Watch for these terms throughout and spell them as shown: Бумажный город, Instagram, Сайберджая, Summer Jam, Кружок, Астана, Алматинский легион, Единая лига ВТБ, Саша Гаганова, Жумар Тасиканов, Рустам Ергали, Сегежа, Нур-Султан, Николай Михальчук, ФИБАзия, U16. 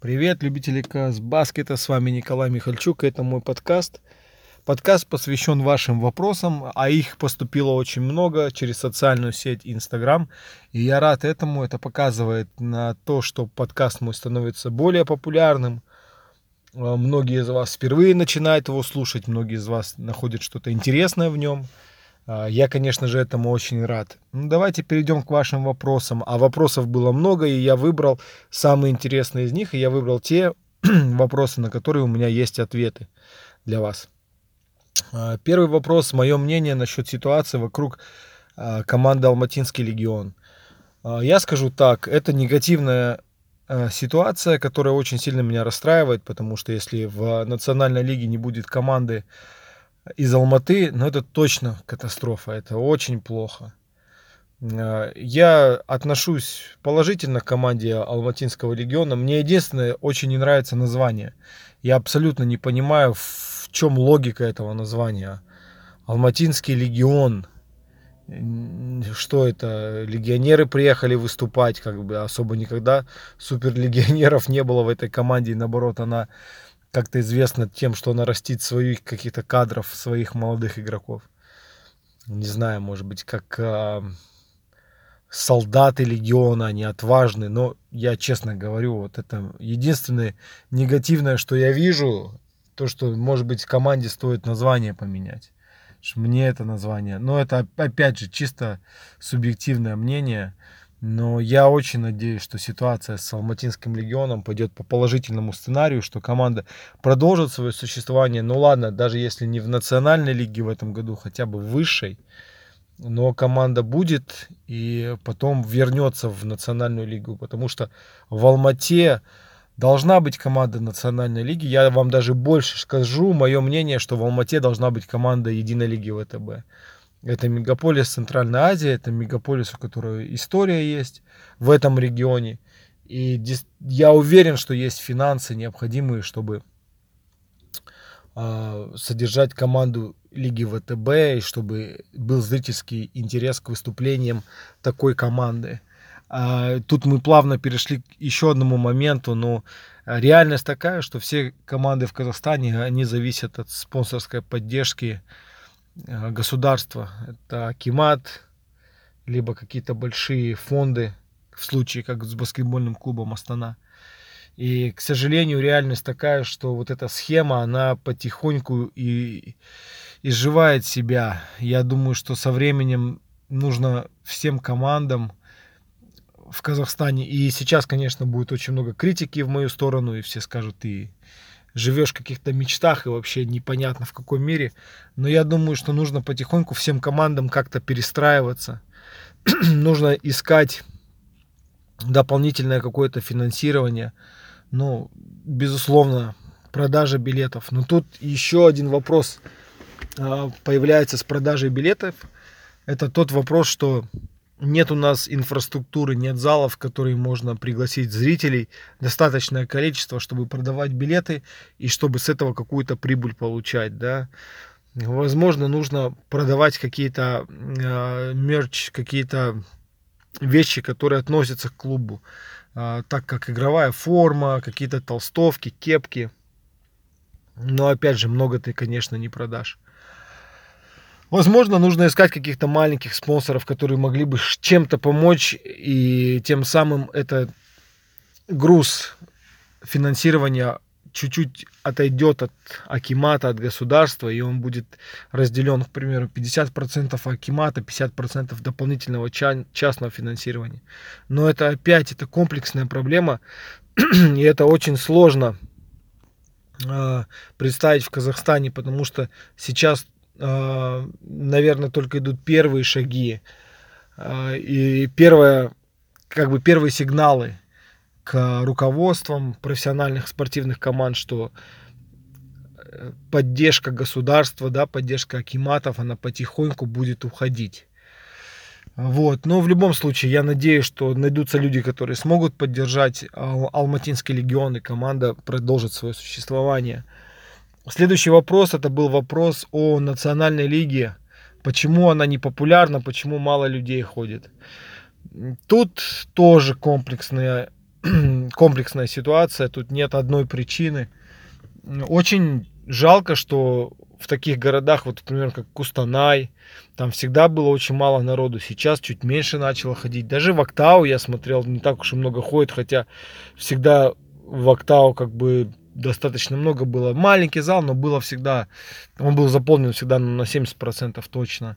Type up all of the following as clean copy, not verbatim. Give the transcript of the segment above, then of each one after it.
Привет, любители баскета, с вами Николай Михальчук, это мой подкаст. Подкаст посвящен вашим вопросам, а их поступило очень много через социальную сеть Instagram. И я рад этому, это показывает на то, что подкаст мой становится более популярным. Многие из вас впервые начинают его слушать, многие из вас находят что-то интересное в нем. Я, конечно же, этому очень рад. Ну, давайте перейдем к вашим вопросам. А вопросов было много, и я выбрал самые интересные из них, и я выбрал те вопросы, на которые у меня есть ответы для вас. Первый вопрос, мое мнение насчет ситуации вокруг команды «Алматинский легион». Я скажу так, это негативная ситуация, которая очень сильно меня расстраивает, потому что если в национальной лиге не будет команды из Алматы, но это точно катастрофа, это очень плохо. Я отношусь положительно к команде Алматинского легиона. Мне единственное, очень не нравится название. Я абсолютно не понимаю, в чем логика этого названия. Алматинский легион. Что это? Легионеры приехали выступать, как бы особо никогда суперлегионеров не было в этой команде, и наоборот, она как-то известно тем, что она растит своих каких-то кадров, своих молодых игроков. Не знаю, может быть, как солдаты легиона, они отважны. Но я честно говорю, вот это единственное негативное, что я вижу, то, что, может быть, команде стоит название поменять. Мне это название. Но это, опять же, чисто субъективное мнение. Но я очень надеюсь, что ситуация с Алматинским легионом пойдет по положительному сценарию, что команда продолжит свое существование. Ну ладно, даже если не в национальной лиге в этом году, хотя бы в высшей. Но команда будет и потом вернется в национальную лигу. Потому что в Алмате должна быть команда национальной лиги. Я вам даже больше скажу, мое мнение, что в Алмате должна быть команда Единой лиги ВТБ. Это мегаполис Центральной Азии, это мегаполис, у которого история есть в этом регионе. И я уверен, что есть финансы необходимые, чтобы содержать команду Лиги ВТБ, и чтобы был зрительский интерес к выступлениям такой команды. Тут мы плавно перешли к еще одному моменту, но реальность такая, что все команды в Казахстане, они зависят от спонсорской поддержки государства. Это акимат, либо какие-то большие фонды, в случае как с баскетбольным клубом Астана. И, к сожалению, реальность такая, что вот эта схема, она потихоньку и изживает себя. Я думаю, что со временем нужно всем командам в Казахстане, и сейчас, конечно, будет очень много критики в мою сторону, и все скажут, ты живешь в каких-то мечтах и вообще непонятно в каком мире. Но я думаю, что нужно потихоньку всем командам как-то перестраиваться. Нужно искать дополнительное какое-то финансирование. Ну, безусловно, продажа билетов. Но тут еще один вопрос появляется с продажей билетов. Это тот вопрос, что нет у нас инфраструктуры, нет залов, в которые можно пригласить зрителей. Достаточное количество, чтобы продавать билеты и чтобы с этого какую-то прибыль получать. Да? Возможно, нужно продавать какие-то мерч, какие-то вещи, которые относятся к клубу. Так как игровая форма, какие-то толстовки, кепки. Но опять же, много ты, конечно, не продашь. Возможно, нужно искать каких-то маленьких спонсоров, которые могли бы чем-то помочь, и тем самым этот груз финансирования чуть-чуть отойдет от акимата, от государства, и он будет разделен, к примеру, 50% акимата, 50% дополнительного частного финансирования. Но это опять, это комплексная проблема, и это очень сложно представить в Казахстане, потому что сейчас, наверное, только идут первые шаги и первые сигналы к руководствам профессиональных спортивных команд, что поддержка государства, да, поддержка акиматов, она потихоньку будет уходить. Вот. Но в любом случае, я надеюсь, что найдутся люди, которые смогут поддержать Алматинский легион, и команда продолжит свое существование. Следующий вопрос, это был вопрос о национальной лиге. Почему она не популярна, почему мало людей ходит. Тут тоже комплексная комплексная ситуация, тут нет одной причины. Очень жалко, что в таких городах, вот, например, как Кустанай, там всегда было очень мало народу, сейчас чуть меньше начало ходить. Даже в Актау я смотрел, не так уж и много ходит, хотя всегда в Актау как бы достаточно много было. Маленький зал, но было всегда, он был заполнен всегда на 70% точно.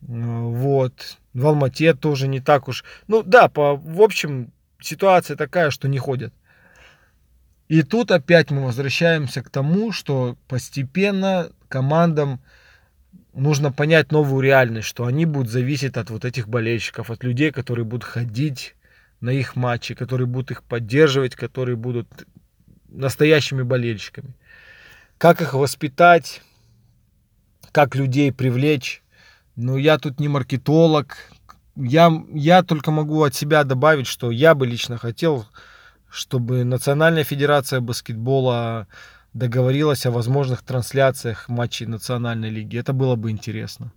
Вот. В Алмате тоже не так уж. Ну да, в общем, ситуация такая, что не ходят. И тут опять мы возвращаемся к тому, что постепенно командам нужно понять новую реальность, что они будут зависеть от вот этих болельщиков, от людей, которые будут ходить на их матчи, которые будут их поддерживать, которые будут настоящими болельщиками. Как их воспитать, как людей привлечь. Но я тут не маркетолог, я только могу от себя добавить, что я бы лично хотел, чтобы Национальная федерация баскетбола договорилась о возможных трансляциях матчей Национальной лиги. Это было бы интересно.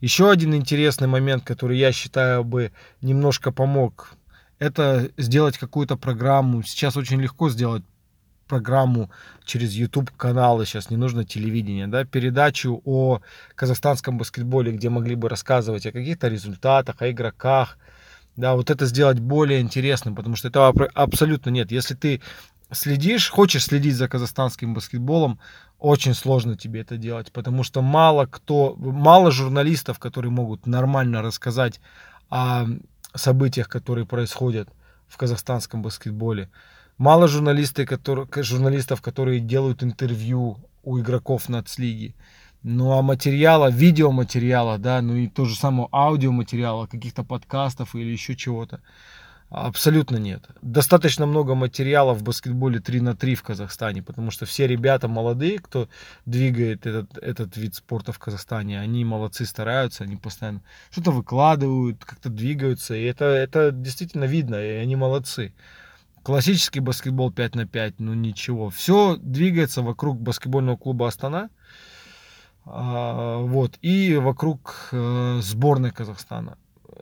Еще один интересный момент, который, я считаю, бы немножко помог, это сделать какую-то программу. Сейчас очень легко сделать программу через YouTube-каналы, сейчас не нужно телевидение, да, передачу о казахстанском баскетболе, где могли бы рассказывать о каких-то результатах, о игроках. Да, вот это сделать более интересным, потому что этого абсолютно нет. Если ты хочешь следить за казахстанским баскетболом, очень сложно тебе это делать, потому что мало журналистов, которые могут нормально рассказать о событиях, которые происходят в казахстанском баскетболе. Мало журналистов, которые делают интервью у игроков нацлиги. Ну а материала, видеоматериала, да, ну и то же самое аудиоматериала, каких-то подкастов или еще чего-то абсолютно нет. Достаточно много материала в баскетболе 3х3 в Казахстане, потому что все ребята молодые, кто двигает этот вид спорта в Казахстане, они молодцы, стараются, они постоянно что-то выкладывают, как-то двигаются, и это действительно видно, и они молодцы. Классический баскетбол 5х5, ну ничего, все двигается вокруг баскетбольного клуба «Астана», вот, и вокруг сборной Казахстана.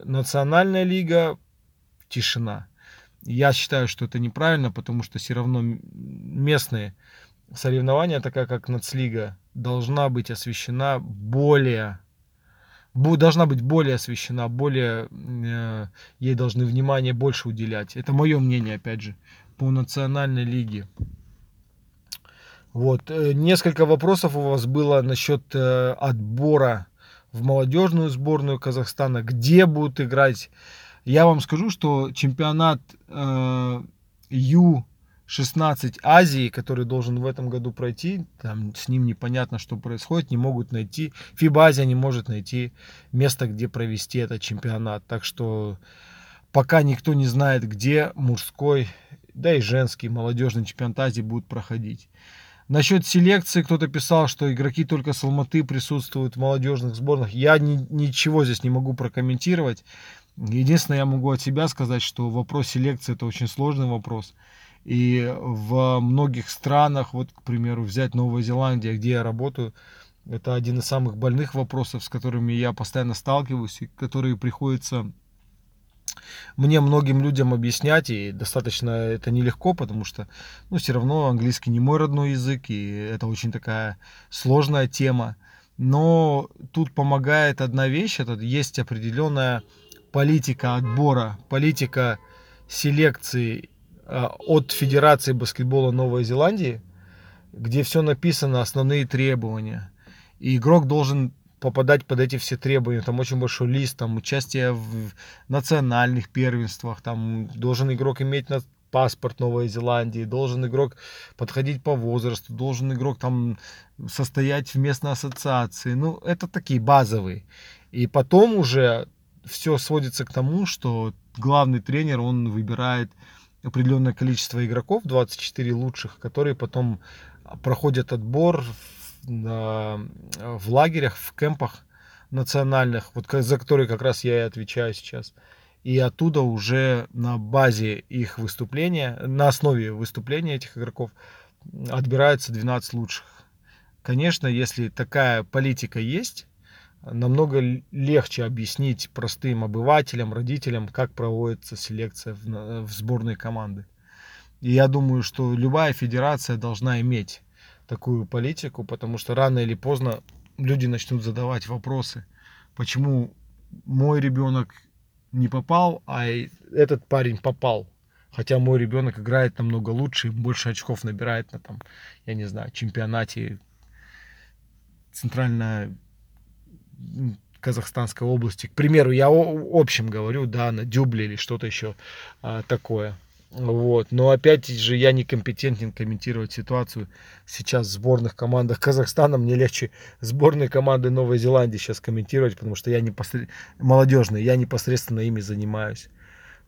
Национальная лига — тишина. Я считаю, что это неправильно, потому что все равно местные соревнования, такая как нацлига, должна быть более освещена, ей должны внимание больше уделять. Это мое мнение, опять же, по национальной лиге. Вот. Несколько вопросов у вас было насчет отбора в молодежную сборную Казахстана. Где будут играть? Я вам скажу, что чемпионат U16 Азии, который должен в этом году пройти, там с ним непонятно, что происходит, не могут найти. ФИБАзия не может найти место, где провести этот чемпионат. Так что пока никто не знает, где мужской, да и женский молодежный чемпионат Азии будут проходить. Насчет селекции кто-то писал, что игроки только с Алматы присутствуют в молодежных сборных. Я ничего здесь не могу прокомментировать. Единственное, я могу от себя сказать, что вопрос селекции — это очень сложный вопрос. И во многих странах, вот, к примеру, взять Новую Зеландию, где я работаю, это один из самых больных вопросов, с которыми я постоянно сталкиваюсь, и которые приходится мне многим людям объяснять, и достаточно это нелегко, потому что, ну, все равно английский не мой родной язык, и это очень такая сложная тема. Но тут помогает одна вещь, это есть определенная политика отбора, политика селекции от Федерации баскетбола Новой Зеландии, где все написано, основные требования, и игрок должен попадать под эти все требования. Там очень большой лист, там участие в национальных первенствах, там должен игрок иметь паспорт Новой Зеландии, должен игрок подходить по возрасту, должен игрок там состоять в местной ассоциации. Ну, это такие базовые. И потом уже все сводится к тому, что главный тренер, он выбирает определенное количество игроков, 24 лучших, которые потом проходят отбор в лагерях, в кемпах национальных, вот за которые как раз я и отвечаю сейчас. И оттуда уже на базе их выступления, на основе выступления этих игроков отбираются 12 лучших. Конечно, если такая политика есть, намного легче объяснить простым обывателям, родителям, как проводится селекция в сборной команды. И я думаю, что любая федерация должна иметь такую политику, потому что рано или поздно люди начнут задавать вопросы, почему мой ребенок не попал, а этот парень попал. Хотя мой ребенок играет намного лучше, больше очков набирает на там, я не знаю, чемпионате Центрально-Казахстанской области. К примеру, я общем говорю, да, на дюбле или что-то еще такое. Вот. Но опять же, я некомпетентен комментировать ситуацию сейчас в сборных командах Казахстана. Мне легче сборные команды Новой Зеландии сейчас комментировать, потому что я молодежный, я непосредственно ими занимаюсь.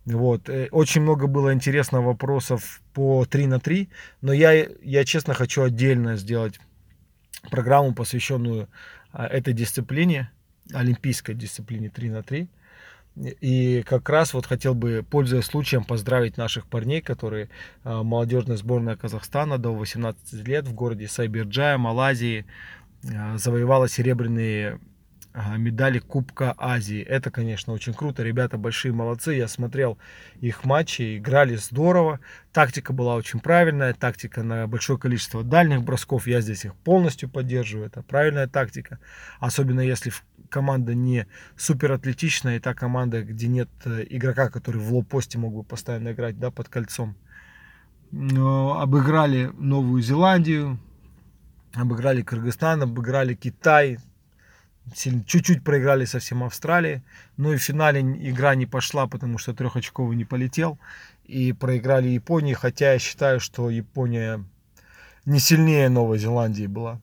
Вот. Очень много было интересных вопросов по 3 на 3, но я честно хочу отдельно сделать программу, посвященную этой дисциплине, олимпийской дисциплине 3 на 3. И как раз вот хотел бы, пользуясь случаем, поздравить наших парней, которые молодежная сборная Казахстана до 18 лет в городе Сайберджая, Малайзии, завоевала серебряные медали Кубка Азии. Это, конечно, очень круто. Ребята большие молодцы. Я смотрел их матчи, играли здорово. Тактика была очень правильная. Тактика на большое количество дальних бросков. Я здесь их полностью поддерживаю. Это правильная тактика. Особенно если команда не суператлетичная. И та команда, где нет игрока, который в лоу-посте мог бы постоянно играть, да, под кольцом. Но обыграли Новую Зеландию. Обыграли Кыргызстан. Обыграли Китай. Чуть-чуть проиграли совсем Австралии, но и в финале игра не пошла, потому что трехочковый не полетел, и проиграли Японии, хотя я считаю, что Япония не сильнее Новой Зеландии была.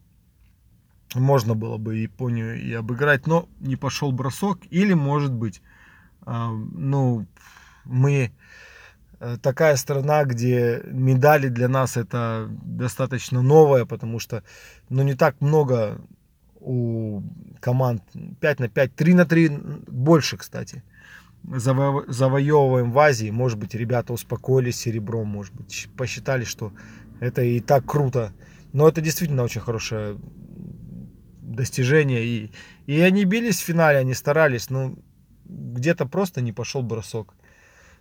Можно было бы Японию и обыграть, но не пошел бросок, или, может быть, мы такая страна, где медали для нас это достаточно новое, потому что не так много у команд 5 на 5, 3 на 3 больше, кстати. Завоевываем в Азии. Может быть, ребята успокоились серебром, может быть, посчитали, что это и так круто. Но это действительно очень хорошее достижение. И они бились в финале, они старались, но где-то просто не пошел бросок.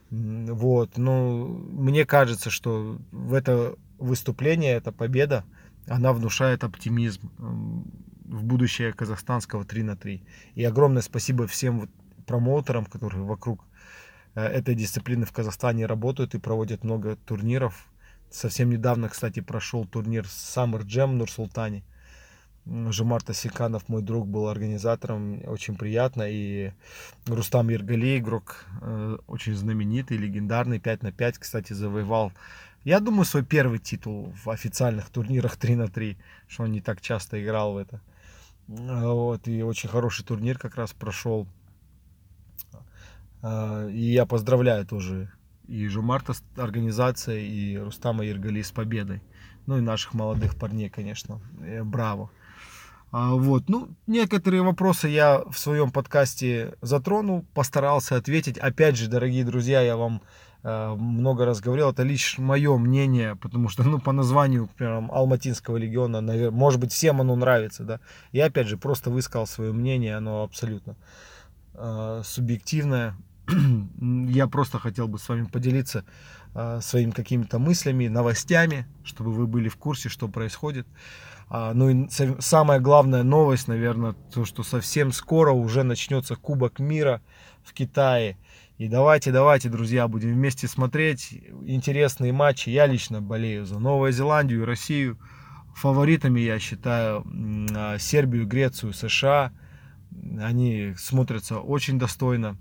Вот. Но мне кажется, что в это выступление, эта победа, она внушает оптимизм в будущее казахстанского 3 на 3. И огромное спасибо всем промоутерам, которые вокруг этой дисциплины в Казахстане работают и проводят много турниров. Совсем недавно, кстати, прошел турнир Summer Jam в Нур-Султане. Жумар Тасиканов, мой друг, был организатором. Очень приятно. И Рустам Ергали, игрок очень знаменитый, легендарный, 5 на 5, кстати, завоевал, я думаю, свой первый титул в официальных турнирах 3 на 3, что он не так часто играл в это. Вот, и очень хороший турнир как раз прошел. И я поздравляю тоже и Жумарта с организацией, и Рустама Ергали с победой. Ну и наших молодых парней, конечно. Браво. Вот. Некоторые вопросы я в своем подкасте затронул, постарался ответить. Опять же, дорогие друзья, я вам много раз говорил, это лишь мое мнение, потому что, по названию, прям, Алматинского легиона, наверное, может быть, всем оно нравится, да. Я, опять же, просто высказал свое мнение, оно абсолютно субъективное. Я просто хотел бы с вами поделиться своими какими-то мыслями, новостями, чтобы вы были в курсе, что происходит. И самая главная новость, наверное, то, что совсем скоро уже начнется Кубок мира в Китае. И давайте, друзья, будем вместе смотреть интересные матчи. Я лично болею за Новую Зеландию и Россию. Фаворитами, я считаю, Сербию, Грецию, США. Они смотрятся очень достойно.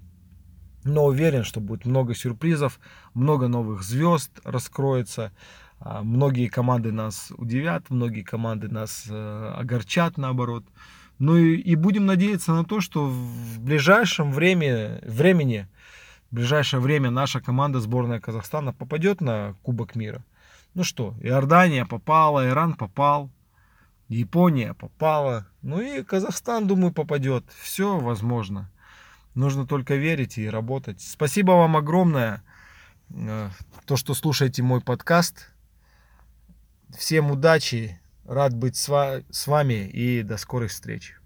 Но уверен, что будет много сюрпризов, много новых звезд раскроется. Многие команды нас удивят, многие команды нас огорчат, наоборот. И будем надеяться на то, что в ближайшее время наша команда, сборная Казахстана, попадет на Кубок мира. Иордания попала, Иран попал, Япония попала. И Казахстан, думаю, попадет. Все возможно. Нужно только верить и работать. Спасибо вам огромное, то, что слушаете мой подкаст. Всем удачи, рад быть с вами и до скорых встреч.